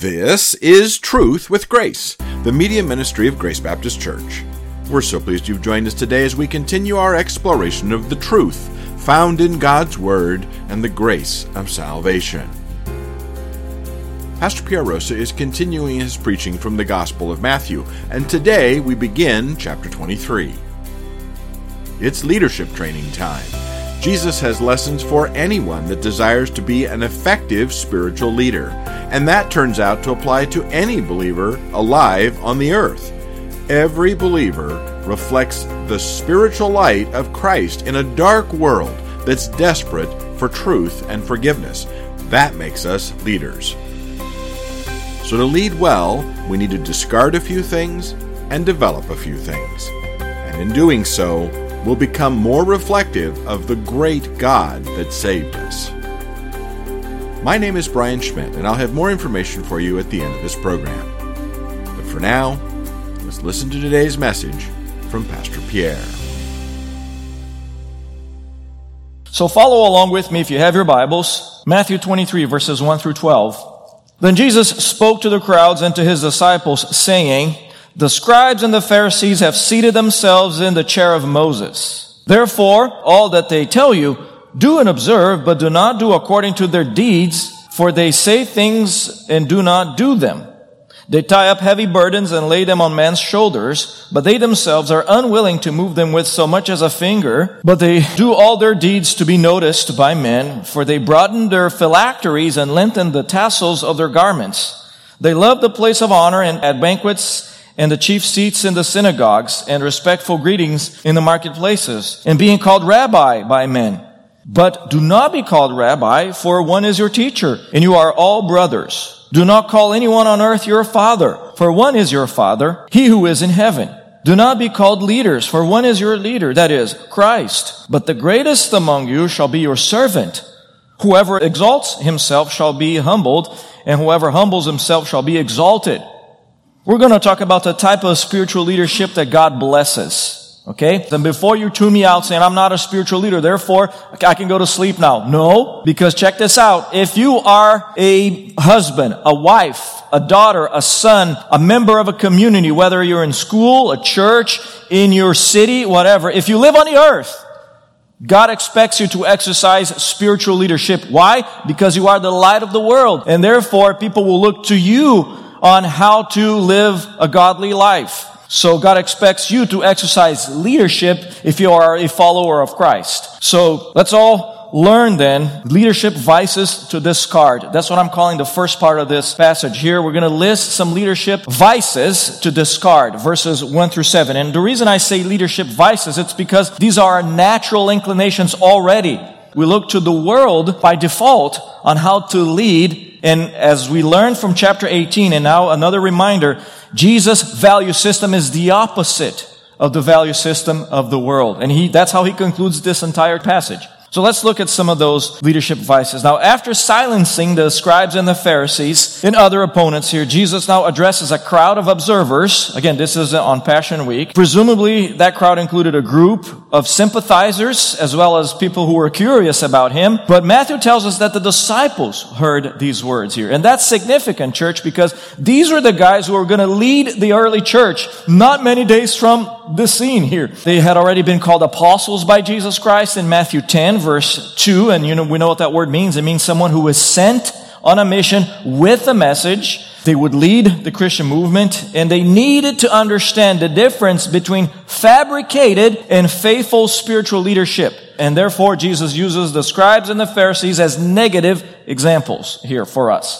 This is Truth with Grace, the media ministry of Grace Baptist Church. We're so pleased you've joined us today as we continue our exploration of the truth found in God's Word and the grace of salvation. Pastor Pierre is continuing his preaching from the Gospel of Matthew, and today we begin chapter 23. It's leadership training time. Jesus has lessons for anyone that desires to be an effective spiritual leader. And that turns out to apply to any believer alive on the earth. Every believer reflects the spiritual light of Christ in a dark world that's desperate for truth and forgiveness. That makes us leaders. So to lead well, we need to discard a few things and develop a few things. And in doing so, we'll become more reflective of the great God that saved us. My name is Brian Schmidt, and I'll have more information for you at the end of this program. But for now, let's listen to today's message from Pastor Pierre. So follow along with me if you have your Bibles. Matthew 23, verses 1 through 12. Then Jesus spoke to the crowds and to his disciples, saying, "The scribes and the Pharisees have seated themselves in the chair of Moses. Therefore, all that they tell you, do and observe, but do not do according to their deeds, for they say things and do not do them. They tie up heavy burdens and lay them on man's shoulders, but they themselves are unwilling to move them with so much as a finger. But they do all their deeds to be noticed by men, for they broaden their phylacteries and lengthen the tassels of their garments. They love the place of honor and at banquets, and the chief seats in the synagogues, and respectful greetings in the marketplaces, and being called rabbi by men. But do not be called rabbi, for one is your teacher, and you are all brothers. Do not call anyone on earth your father, for one is your father, he who is in heaven. Do not be called leaders, for one is your leader, that is, Christ. But the greatest among you shall be your servant. Whoever exalts himself shall be humbled, and whoever humbles himself shall be exalted." We're going to talk about the type of spiritual leadership that God blesses. Okay? Then before you tune me out saying, "I'm not a spiritual leader, therefore I can go to sleep now." No, because check this out. If you are a husband, a wife, a daughter, a son, a member of a community, whether you're in school, a church, in your city, whatever, if you live on the earth, God expects you to exercise spiritual leadership. Why? Because you are the light of the world, and therefore people will look to you on how to live a godly life. So God expects you to exercise leadership if you are a follower of Christ. So let's all learn then leadership vices to discard. That's what I'm calling the first part of this passage here. We're going to list some leadership vices to discard, verses 1 through 7. And the reason I say leadership vices, it's because these are natural inclinations already. We look to the world by default on how to lead. And as we learned from chapter 18, and now another reminder, Jesus' value system is the opposite of the value system of the world. And that's how he concludes this entire passage. So let's look at some of those leadership vices. Now, after silencing the scribes and the Pharisees and other opponents here, Jesus now addresses a crowd of observers. Again, this is on Passion Week. Presumably, that crowd included a group of sympathizers as well as people who were curious about him. But Matthew tells us that the disciples heard these words here. And that's significant, church, because these were the guys who were going to lead the early church not many days from the scene here. They had already been called apostles by Jesus Christ in Matthew 10. Verse 2, and we know what that word means. It means someone who is sent on a mission with a message. They would lead the Christian movement, and they needed to understand the difference between fabricated and faithful spiritual leadership. And therefore, Jesus uses the scribes and the Pharisees as negative examples here for us.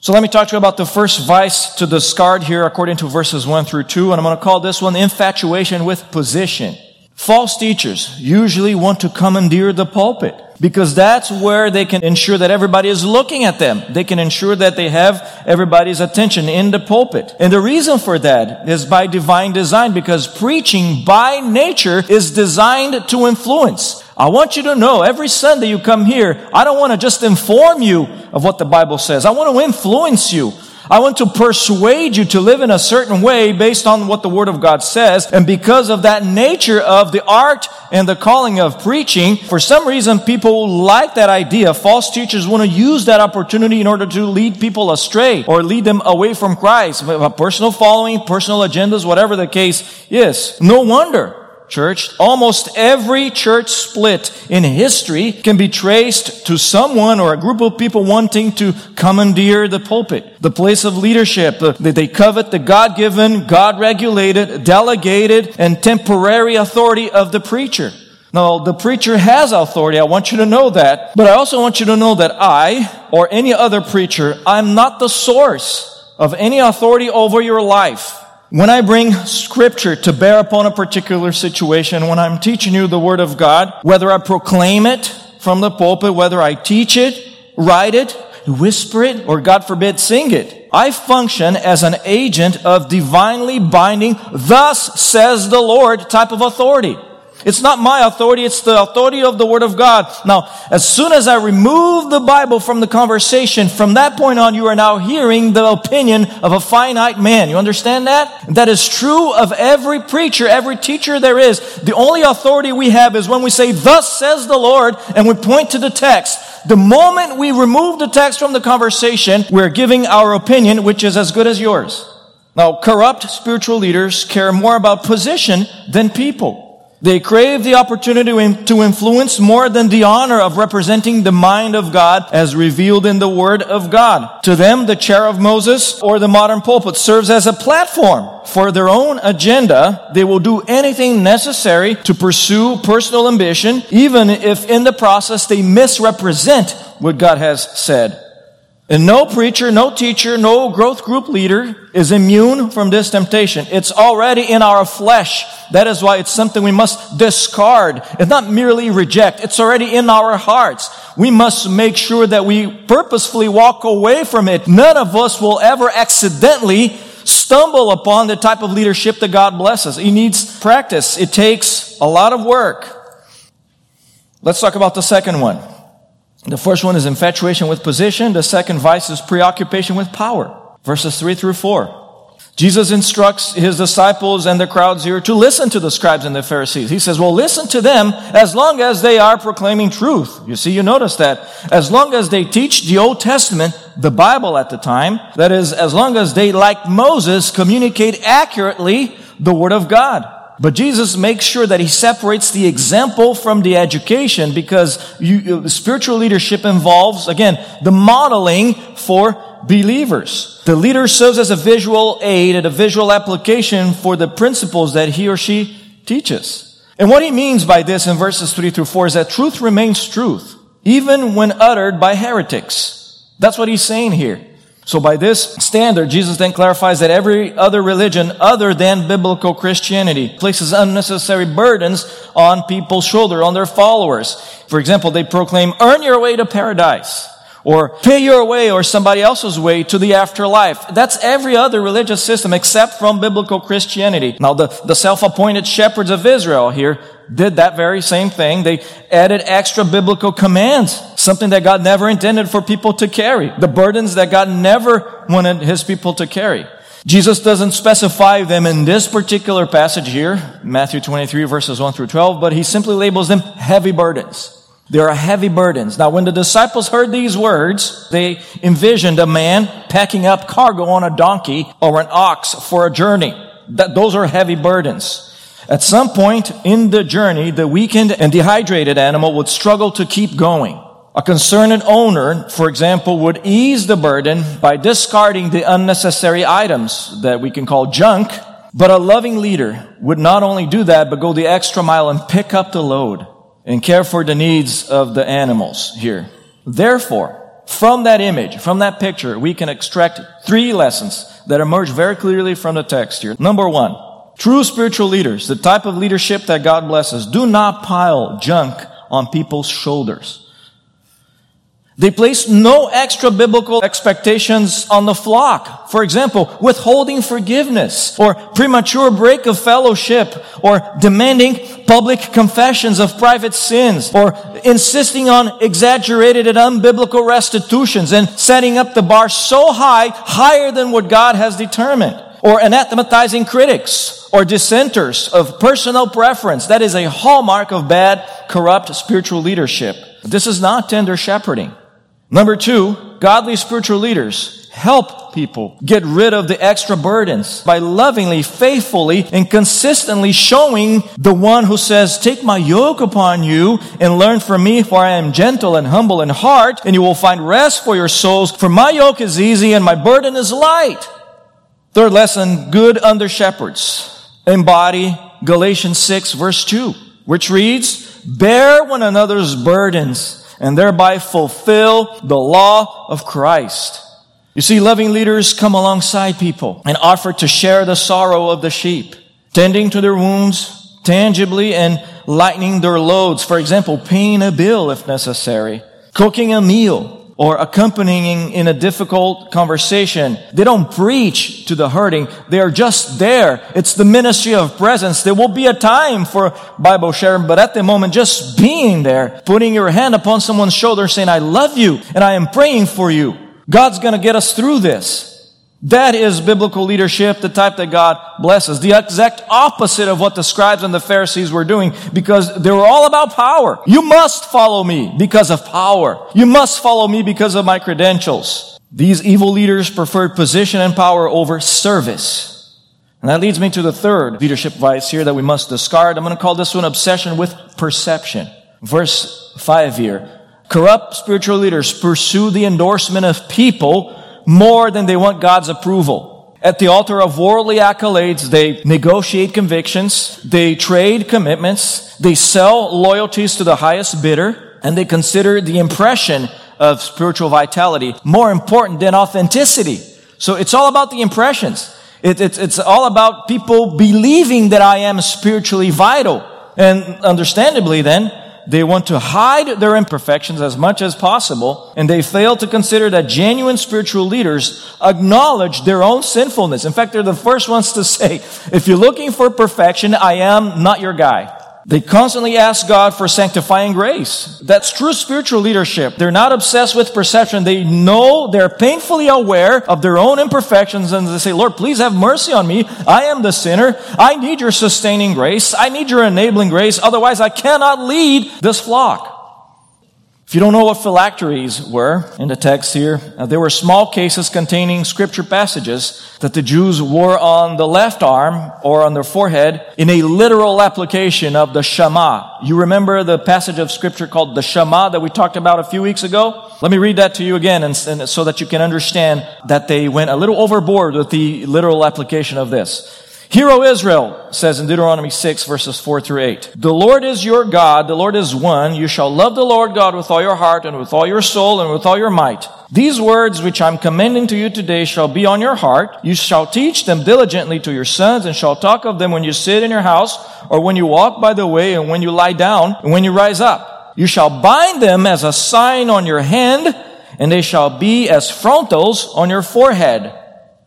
So let me talk to you about the first vice to discard here according to verses 1 through 2, and I'm going to call this one infatuation with position. False teachers usually want to commandeer the pulpit because that's where they can ensure that everybody is looking at them. They can ensure that they have everybody's attention in the pulpit. And the reason for that is by divine design, because preaching by nature is designed to influence. I want you to know every Sunday you come here, I don't want to just inform you of what the Bible says. I want to influence you. I want to persuade you to live in a certain way based on what the Word of God says. And because of that nature of the art and the calling of preaching, for some reason people like that idea. False teachers want to use that opportunity in order to lead people astray or lead them away from Christ. Personal following, personal agendas, whatever the case is. No wonder. Church, almost every church split in history can be traced to someone or a group of people wanting to commandeer the pulpit, the place of leadership. They covet the God-given, God-regulated, delegated, and temporary authority of the preacher. Now, the preacher has authority. I want you to know that. But I also want you to know that I, or any other preacher, I'm not the source of any authority over your life. When I bring Scripture to bear upon a particular situation, when I'm teaching you the Word of God, whether I proclaim it from the pulpit, whether I teach it, write it, whisper it, or God forbid, sing it, I function as an agent of divinely binding, thus says the Lord type of authority. It's not my authority, it's the authority of the Word of God. Now, as soon as I remove the Bible from the conversation, from that point on, you are now hearing the opinion of a finite man. You understand that? That is true of every preacher, every teacher there is. The only authority we have is when we say, thus says the Lord, and we point to the text. The moment we remove the text from the conversation, we're giving our opinion, which is as good as yours. Now, corrupt spiritual leaders care more about position than people. They crave the opportunity to influence more than the honor of representing the mind of God as revealed in the Word of God. To them, the chair of Moses or the modern pulpit serves as a platform for their own agenda. They will do anything necessary to pursue personal ambition, even if in the process they misrepresent what God has said. And no preacher, no teacher, no growth group leader is immune from this temptation. It's already in our flesh. That is why it's something we must discard. It's not merely reject. It's already in our hearts. We must make sure that we purposefully walk away from it. None of us will ever accidentally stumble upon the type of leadership that God blesses. It needs practice. It takes a lot of work. Let's talk about the second one. The first one is infatuation with position. The second vice is preoccupation with power. Verses 3 through 4. Jesus instructs his disciples and the crowds here to listen to the scribes and the Pharisees. He says, well, listen to them as long as they are proclaiming truth. You see, you notice that. As long as they teach the Old Testament, the Bible at the time, that is, as long as they, like Moses, communicate accurately the Word of God. But Jesus makes sure that he separates the example from the education, because spiritual leadership involves, again, the modeling for believers. The leader serves as a visual aid and a visual application for the principles that he or she teaches. And what he means by this in verses 3 through 4 is that truth remains truth, even when uttered by heretics. That's what he's saying here. So by this standard, Jesus then clarifies that every other religion other than biblical Christianity places unnecessary burdens on people's shoulders, on their followers. For example, they proclaim, earn your way to paradise, or pay your way or somebody else's way to the afterlife. That's every other religious system except from biblical Christianity. Now, the self-appointed shepherds of Israel here did that very same thing. They added extra biblical commands, something that God never intended for people to carry, the burdens that God never wanted his people to carry. Jesus doesn't specify them in this particular passage here, Matthew 23, verses 1 through 12, but he simply labels them heavy burdens. There are heavy burdens. Now, when the disciples heard these words, they envisioned a man packing up cargo on a donkey or an ox for a journey. Those are heavy burdens. At some point in the journey, the weakened and dehydrated animal would struggle to keep going. A concerned owner, for example, would ease the burden by discarding the unnecessary items that we can call junk. But a loving leader would not only do that, but go the extra mile and pick up the load and care for the needs of the animals here. Therefore, from that image, from that picture, we can extract three lessons that emerge very clearly from the text here. Number one, true spiritual leaders, the type of leadership that God blesses, do not pile junk on people's shoulders. They place no extra biblical expectations on the flock. For example, withholding forgiveness, or premature break of fellowship, or demanding public confessions of private sins, or insisting on exaggerated and unbiblical restitutions, and setting up the bar so high, higher than what God has determined. or anathematizing critics or dissenters of personal preference. That is a hallmark of bad, corrupt spiritual leadership. This is not tender shepherding. Number two, godly spiritual leaders help people get rid of the extra burdens by lovingly, faithfully, and consistently showing the one who says, "Take my yoke upon you and learn from me, for I am gentle and humble in heart, and you will find rest for your souls, for my yoke is easy and my burden is light." Third lesson, good under-shepherds embody Galatians 6 verse 2, which reads, "Bear one another's burdens and thereby fulfill the law of Christ." You see, loving leaders come alongside people and offer to share the sorrow of the sheep, tending to their wounds tangibly and lightening their loads. For example, paying a bill if necessary, cooking a meal, or accompanying in a difficult conversation. They don't preach to the hurting. They are just there. It's the ministry of presence. There will be a time for Bible sharing, but at the moment, just being there, putting your hand upon someone's shoulder, saying, "I love you, and I am praying for you. God's going to get us through this." That is biblical leadership, the type that God blesses. The exact opposite of what the scribes and the Pharisees were doing, because they were all about power. You must follow me because of power. You must follow me because of my credentials. These evil leaders preferred position and power over service. And that leads me to the third leadership vice here that we must discard. I'm going to call this one obsession with perception. Verse 5 here. Corrupt spiritual leaders pursue the endorsement of people more than they want God's approval. At the altar of worldly accolades, they negotiate convictions, they trade commitments, they sell loyalties to the highest bidder, and they consider the impression of spiritual vitality more important than authenticity. So it's all about the impressions. It's all about people believing that I am spiritually vital. And understandably then, they want to hide their imperfections as much as possible, and they fail to consider that genuine spiritual leaders acknowledge their own sinfulness. In fact, they're the first ones to say, "If you're looking for perfection, I am not your guy." They constantly ask God for sanctifying grace. That's true spiritual leadership. They're not obsessed with perception. They know, they're painfully aware of their own imperfections, and they say, "Lord, please have mercy on me. I am the sinner. I need your sustaining grace. I need your enabling grace. Otherwise, I cannot lead this flock." If you don't know what phylacteries were in the text here, they were small cases containing scripture passages that the Jews wore on the left arm or on their forehead in a literal application of the Shema. You remember the passage of scripture called the Shema that we talked about a few weeks ago? Let me read that to you again and so that you can understand that they went a little overboard with the literal application of this. "Hear, O Israel," says in Deuteronomy 6, verses 4 through 8, "The Lord is your God, the Lord is one. You shall love the Lord God with all your heart and with all your soul and with all your might. These words which I'm commending to you today shall be on your heart. You shall teach them diligently to your sons and shall talk of them when you sit in your house or when you walk by the way and when you lie down and when you rise up. You shall bind them as a sign on your hand and they shall be as frontals on your forehead."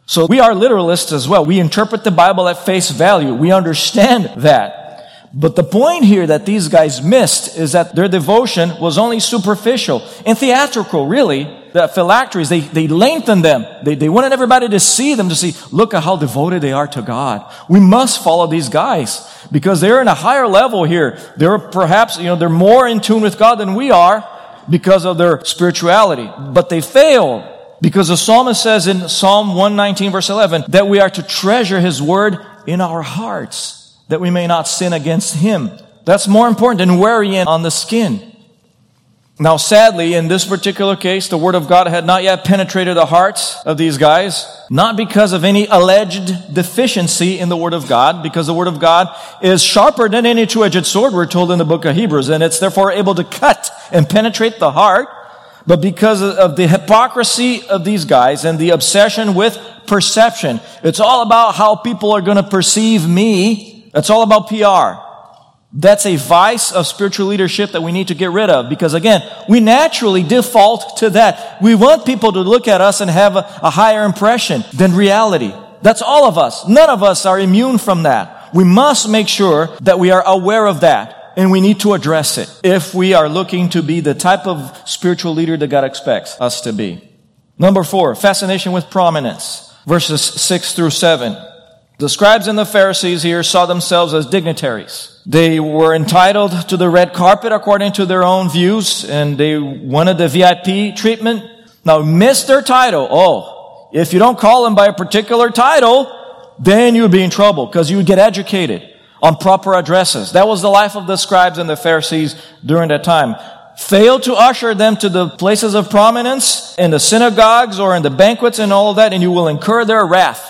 So we are literalists as well. We interpret the Bible at face value. We understand that. But the point here that these guys missed is that their devotion was only superficial and theatrical, really. The phylacteries, they lengthened them. They wanted everybody to see them, to see, look at how devoted they are to God. We must follow these guys because they're in a higher level here. They're perhaps, they're more in tune with God than we are because of their spirituality. But they failed. Because the psalmist says in Psalm 119 verse 11 that we are to treasure his word in our hearts that we may not sin against him. That's more important than wearing it on the skin. Now sadly, in this particular case, the word of God had not yet penetrated the hearts of these guys, not because of any alleged deficiency in the word of God, because the word of God is sharper than any two-edged sword, we're told in the book of Hebrews, and it's therefore able to cut and penetrate the heart. But because of the hypocrisy of these guys and the obsession with perception, it's all about how people are going to perceive me. It's all about PR. That's a vice of spiritual leadership that we need to get rid of because, again, we naturally default to that. We want people to look at us and have a higher impression than reality. That's all of us. None of us are immune from that. We must make sure that we are aware of that. And we need to address it if we are looking to be the type of spiritual leader that God expects us to be. Number 4, fascination with prominence. verses 6 through 7. The scribes and the Pharisees here saw themselves as dignitaries. They were entitled to the red carpet according to their own views, and they wanted the VIP treatment. Now, miss their title. Oh, if you don't call them by a particular title, then you'd be in trouble because you would get educated on proper addresses. That was the life of the scribes and the Pharisees during that time. Failed to usher them to the places of prominence in the synagogues or in the banquets and all of that, and you will incur their wrath.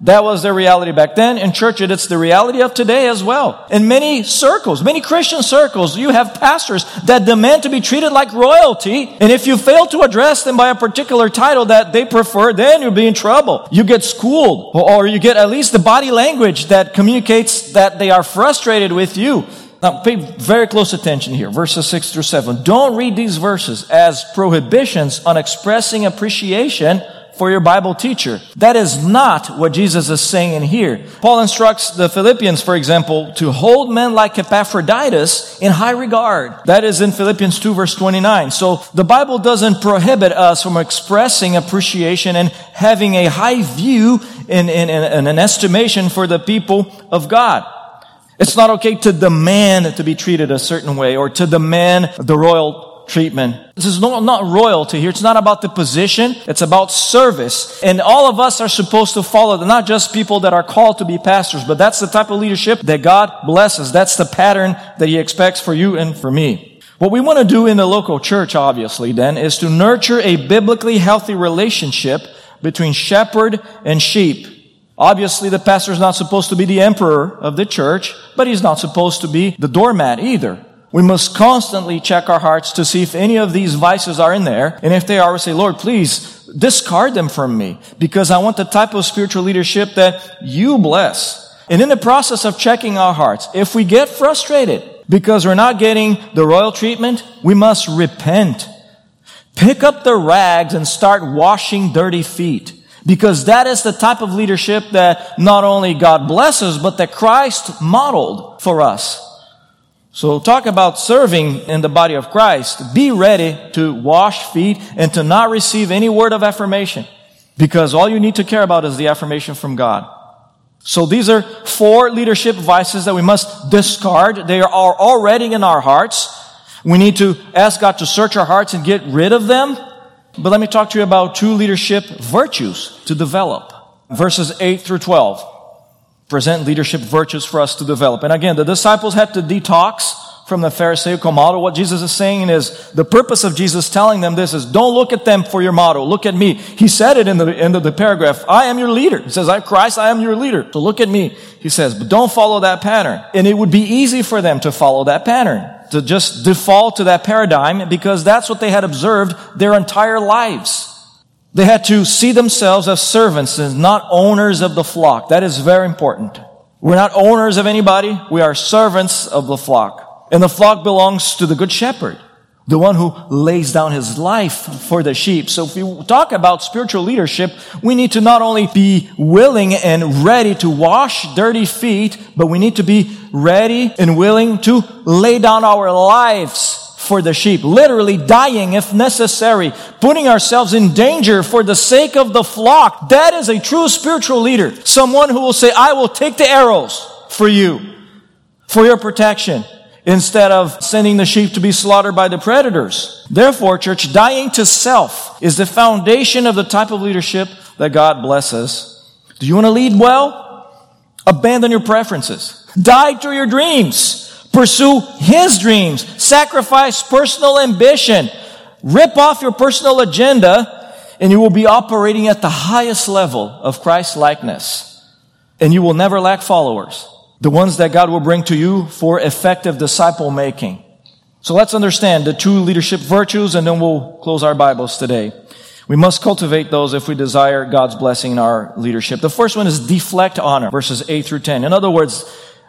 That was their reality back then. In church, it's the reality of today as well. In many circles, many Christian circles, you have pastors that demand to be treated like royalty. And if you fail to address them by a particular title that they prefer, then you'll be in trouble. You get schooled, or you get at least the body language that communicates that they are frustrated with you. Now, pay very close attention here, verses 6 through 7. Don't read these verses as prohibitions on expressing appreciation for your Bible teacher. That is not what Jesus is saying here. Paul instructs the Philippians, for example, to hold men like Epaphroditus in high regard. That is in Philippians 2, verse 29. So the Bible doesn't prohibit us from expressing appreciation and having a high view and an estimation for the people of God. It's not okay to demand to be treated a certain way or to demand the royal treatment. This is not royalty here. It's not about the position. It's about service. And all of us are supposed to follow, not just people that are called to be pastors, but that's the type of leadership that God blesses. That's the pattern that He expects for you and for me. What we want to do in the local church, obviously, then, is to nurture a biblically healthy relationship between shepherd and sheep. Obviously, the pastor is not supposed to be the emperor of the church, but he's not supposed to be the doormat either. We must constantly check our hearts to see if any of these vices are in there. And if they are, we say, Lord, please discard them from me because I want the type of spiritual leadership that you bless. And in the process of checking our hearts, if we get frustrated because we're not getting the royal treatment, we must repent. Pick up the rags and start washing dirty feet. Because that is the type of leadership that not only God blesses, but that Christ modeled for us. So talk about serving in the body of Christ. Be ready to wash feet and to not receive any word of affirmation. Because all you need to care about is the affirmation from God. So these are 4 leadership vices that we must discard. They are already in our hearts. We need to ask God to search our hearts and get rid of them. But let me talk to you about 2 leadership virtues to develop. Verses 8 through 12 present leadership virtues for us to develop. And again, the disciples had to detox from the Pharisaical model. What Jesus is saying is, the purpose of Jesus telling them this is, don't look at them for your model. Look at me. He said it in the end of the paragraph. I am your leader. He says, Christ, I am your leader. So look at me. He says, but don't follow that pattern. And it would be easy for them to follow that pattern, to just default to that paradigm, because that's what they had observed their entire lives. They had to see themselves as servants and not owners of the flock. That is very important. We're not owners of anybody. We are servants of the flock. And the flock belongs to the good shepherd, the one who lays down his life for the sheep. So if we talk about spiritual leadership, we need to not only be willing and ready to wash dirty feet, but we need to be ready and willing to lay down our lives for the sheep, literally dying if necessary, putting ourselves in danger for the sake of the flock. That is a true spiritual leader, someone who will say, I will take the arrows for you, for your protection, instead of sending the sheep to be slaughtered by the predators. Therefore, church, dying to self is the foundation of the type of leadership that God blesses. Do you want to lead well? Abandon your preferences. Die to your dreams. Pursue His dreams. Sacrifice personal ambition. Rip off your personal agenda, and you will be operating at the highest level of Christ-likeness. And you will never lack followers, the ones that God will bring to you for effective disciple-making. So let's understand the 2 leadership virtues, and then we'll close our Bibles today. We must cultivate those if we desire God's blessing in our leadership. The first one is deflect honor, verses 8 through 10. In other words,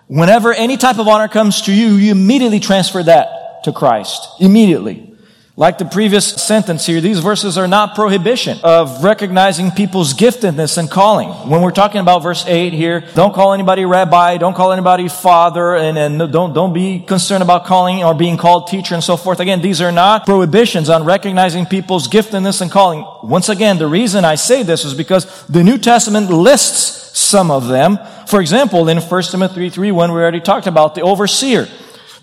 whenever any type of honor comes to you, you immediately transfer that to Christ. Immediately. Like the previous sentence here, these verses are not prohibition of recognizing people's giftedness and calling. When we're talking about verse 8 here, don't call anybody rabbi, don't call anybody father, and don't be concerned about calling or being called teacher and so forth. Again, these are not prohibitions on recognizing people's giftedness and calling. Once again, the reason I say this is because the New Testament lists some of them. For example, in First Timothy 3:1, we already talked about the overseer.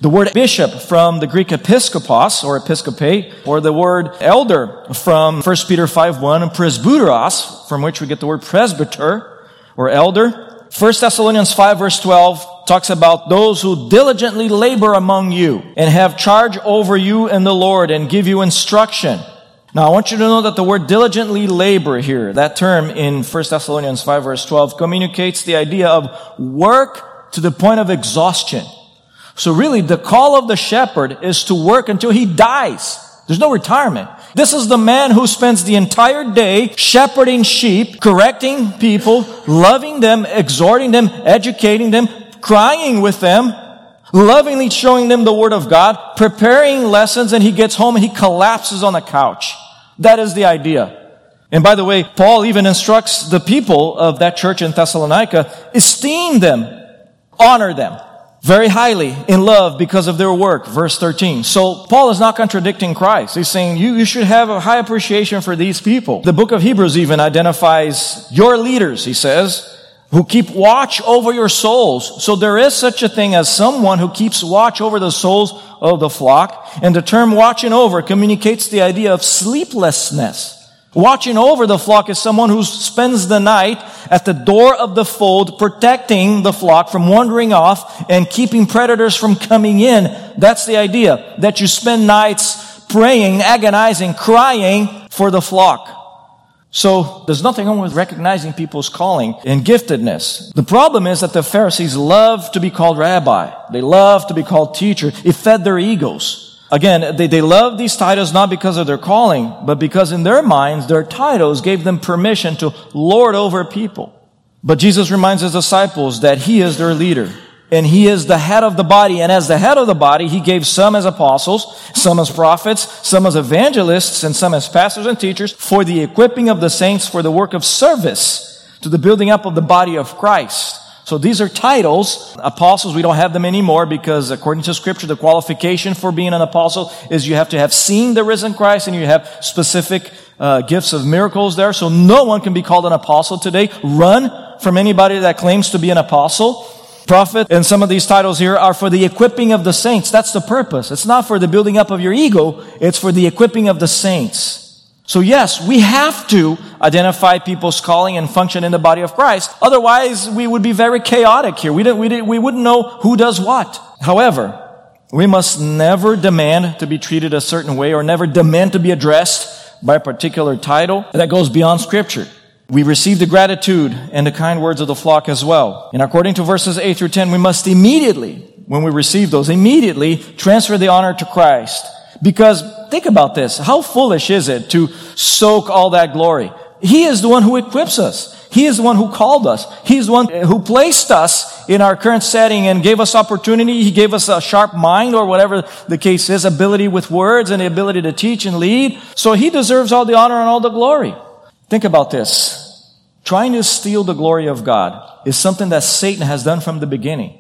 The word bishop from the Greek episkopos or episcope, or the word elder from 1 Peter 5:1, and presbyteros, from which we get the word presbyter or elder. 1 Thessalonians 5 verse 12 talks about those who diligently labor among you and have charge over you in the Lord and give you instruction. Now, I want you to know that the word diligently labor here, that term in 1 Thessalonians 5 verse 12, communicates the idea of work to the point of exhaustion. So really, the call of the shepherd is to work until he dies. There's no retirement. This is the man who spends the entire day shepherding sheep, correcting people, loving them, exhorting them, educating them, crying with them, lovingly showing them the word of God, preparing lessons, and he gets home and he collapses on the couch. That is the idea. And by the way, Paul even instructs the people of that church in Thessalonica, esteem them, honor them very highly in love because of their work, verse 13. So Paul is not contradicting Christ. He's saying you should have a high appreciation for these people. The book of Hebrews even identifies your leaders, he says, who keep watch over your souls. So there is such a thing as someone who keeps watch over the souls of the flock. And the term watching over communicates the idea of sleeplessness. Watching over the flock is someone who spends the night at the door of the fold, protecting the flock from wandering off and keeping predators from coming in. That's the idea, that you spend nights praying, agonizing, crying for the flock. So there's nothing wrong with recognizing people's calling and giftedness. The problem is that the Pharisees love to be called rabbi. They love to be called teacher. It fed their egos. Again, they love these titles not because of their calling, but because in their minds, their titles gave them permission to lord over people. But Jesus reminds his disciples that he is their leader, and he is the head of the body. And as the head of the body, he gave some as apostles, some as prophets, some as evangelists, and some as pastors and teachers for the equipping of the saints for the work of service to the building up of the body of Christ. So these are titles. Apostles, we don't have them anymore because according to Scripture, the qualification for being an apostle is you have to have seen the risen Christ and you have specific gifts of miracles there. So no one can be called an apostle today. Run from anybody that claims to be an apostle. Prophet, and some of these titles here are for the equipping of the saints. That's the purpose. It's not for the building up of your ego. It's for the equipping of the saints. So yes, we have to identify people's calling and function in the body of Christ. Otherwise, we would be very chaotic here. We wouldn't know who does what. However, we must never demand to be treated a certain way or never demand to be addressed by a particular title that goes beyond Scripture. We receive the gratitude and the kind words of the flock as well. And according to verses 8 through 10, we must immediately, when we receive those, immediately transfer the honor to Christ. Because think about this. How foolish is it to soak all that glory? He is the one who equips us. He is the one who called us. He is the one who placed us in our current setting and gave us opportunity. He gave us a sharp mind or whatever the case is, ability with words and the ability to teach and lead. So he deserves all the honor and all the glory. Think about this. Trying to steal the glory of God is something that Satan has done from the beginning.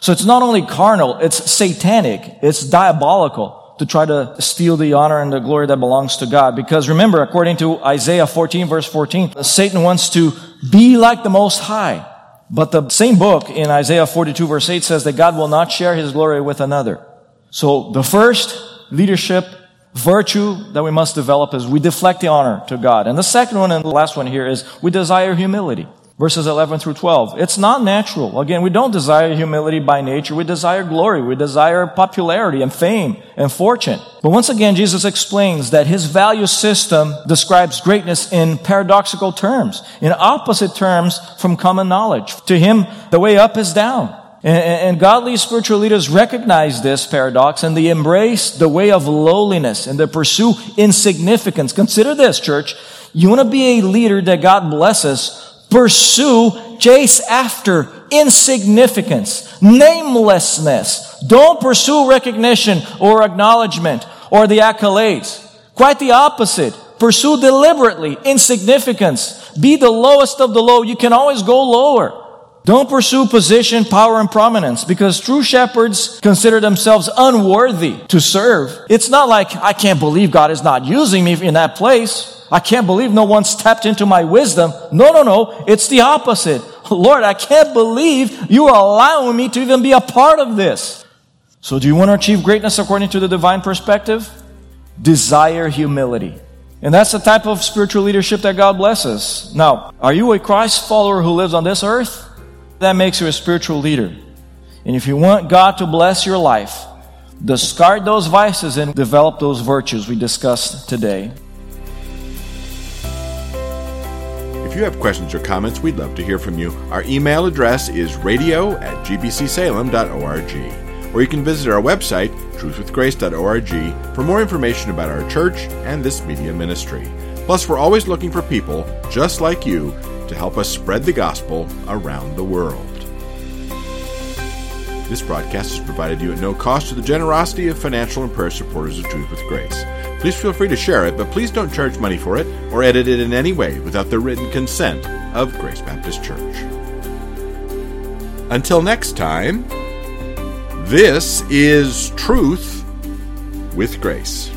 So it's not only carnal, it's satanic, it's diabolical to try to steal the honor and the glory that belongs to God. Because remember, according to Isaiah 14, verse 14, Satan wants to be like the Most High. But the same book in Isaiah 42, verse 8 says that God will not share his glory with another. So the first leadership virtue that we must develop is we deflect the honor to God. And the second one and the last one here is we desire humility. Verses 11 through 12. It's not natural. Again, we don't desire humility by nature. We desire glory. We desire popularity and fame and fortune. But once again, Jesus explains that his value system describes greatness in paradoxical terms, in opposite terms from common knowledge. To him, the way up is down. And godly spiritual leaders recognize this paradox and they embrace the way of lowliness and they pursue insignificance. Consider this, church. You want to be a leader that God blesses, pursue, chase after insignificance, namelessness. Don't pursue recognition or acknowledgement or the accolades. Quite the opposite. Pursue deliberately insignificance. Be the lowest of the low. You can always go lower. Don't pursue position, power, and prominence, because true shepherds consider themselves unworthy to serve. It's not like, I can't believe God is not using me in that place. I can't believe no one stepped into my wisdom. No. It's the opposite. Lord, I can't believe you are allowing me to even be a part of this. So do you want to achieve greatness according to the divine perspective? Desire humility. And that's the type of spiritual leadership that God blesses. Now, are you a Christ follower who lives on this earth? That makes you a spiritual leader. And if you want God to bless your life, discard those vices and develop those virtues we discussed today. If you have questions or comments, we'd love to hear from you. Our email address is radio@gbcsalem.org. Or you can visit our website, truthwithgrace.org, for more information about our church and this media ministry. Plus, we're always looking for people just like you to help us spread the gospel around the world. This broadcast is provided to you at no cost through the generosity of financial and prayer supporters of Truth with Grace. Please feel free to share it, but please don't charge money for it or edit it in any way without the written consent of Grace Baptist Church. Until next time, this is Truth with Grace.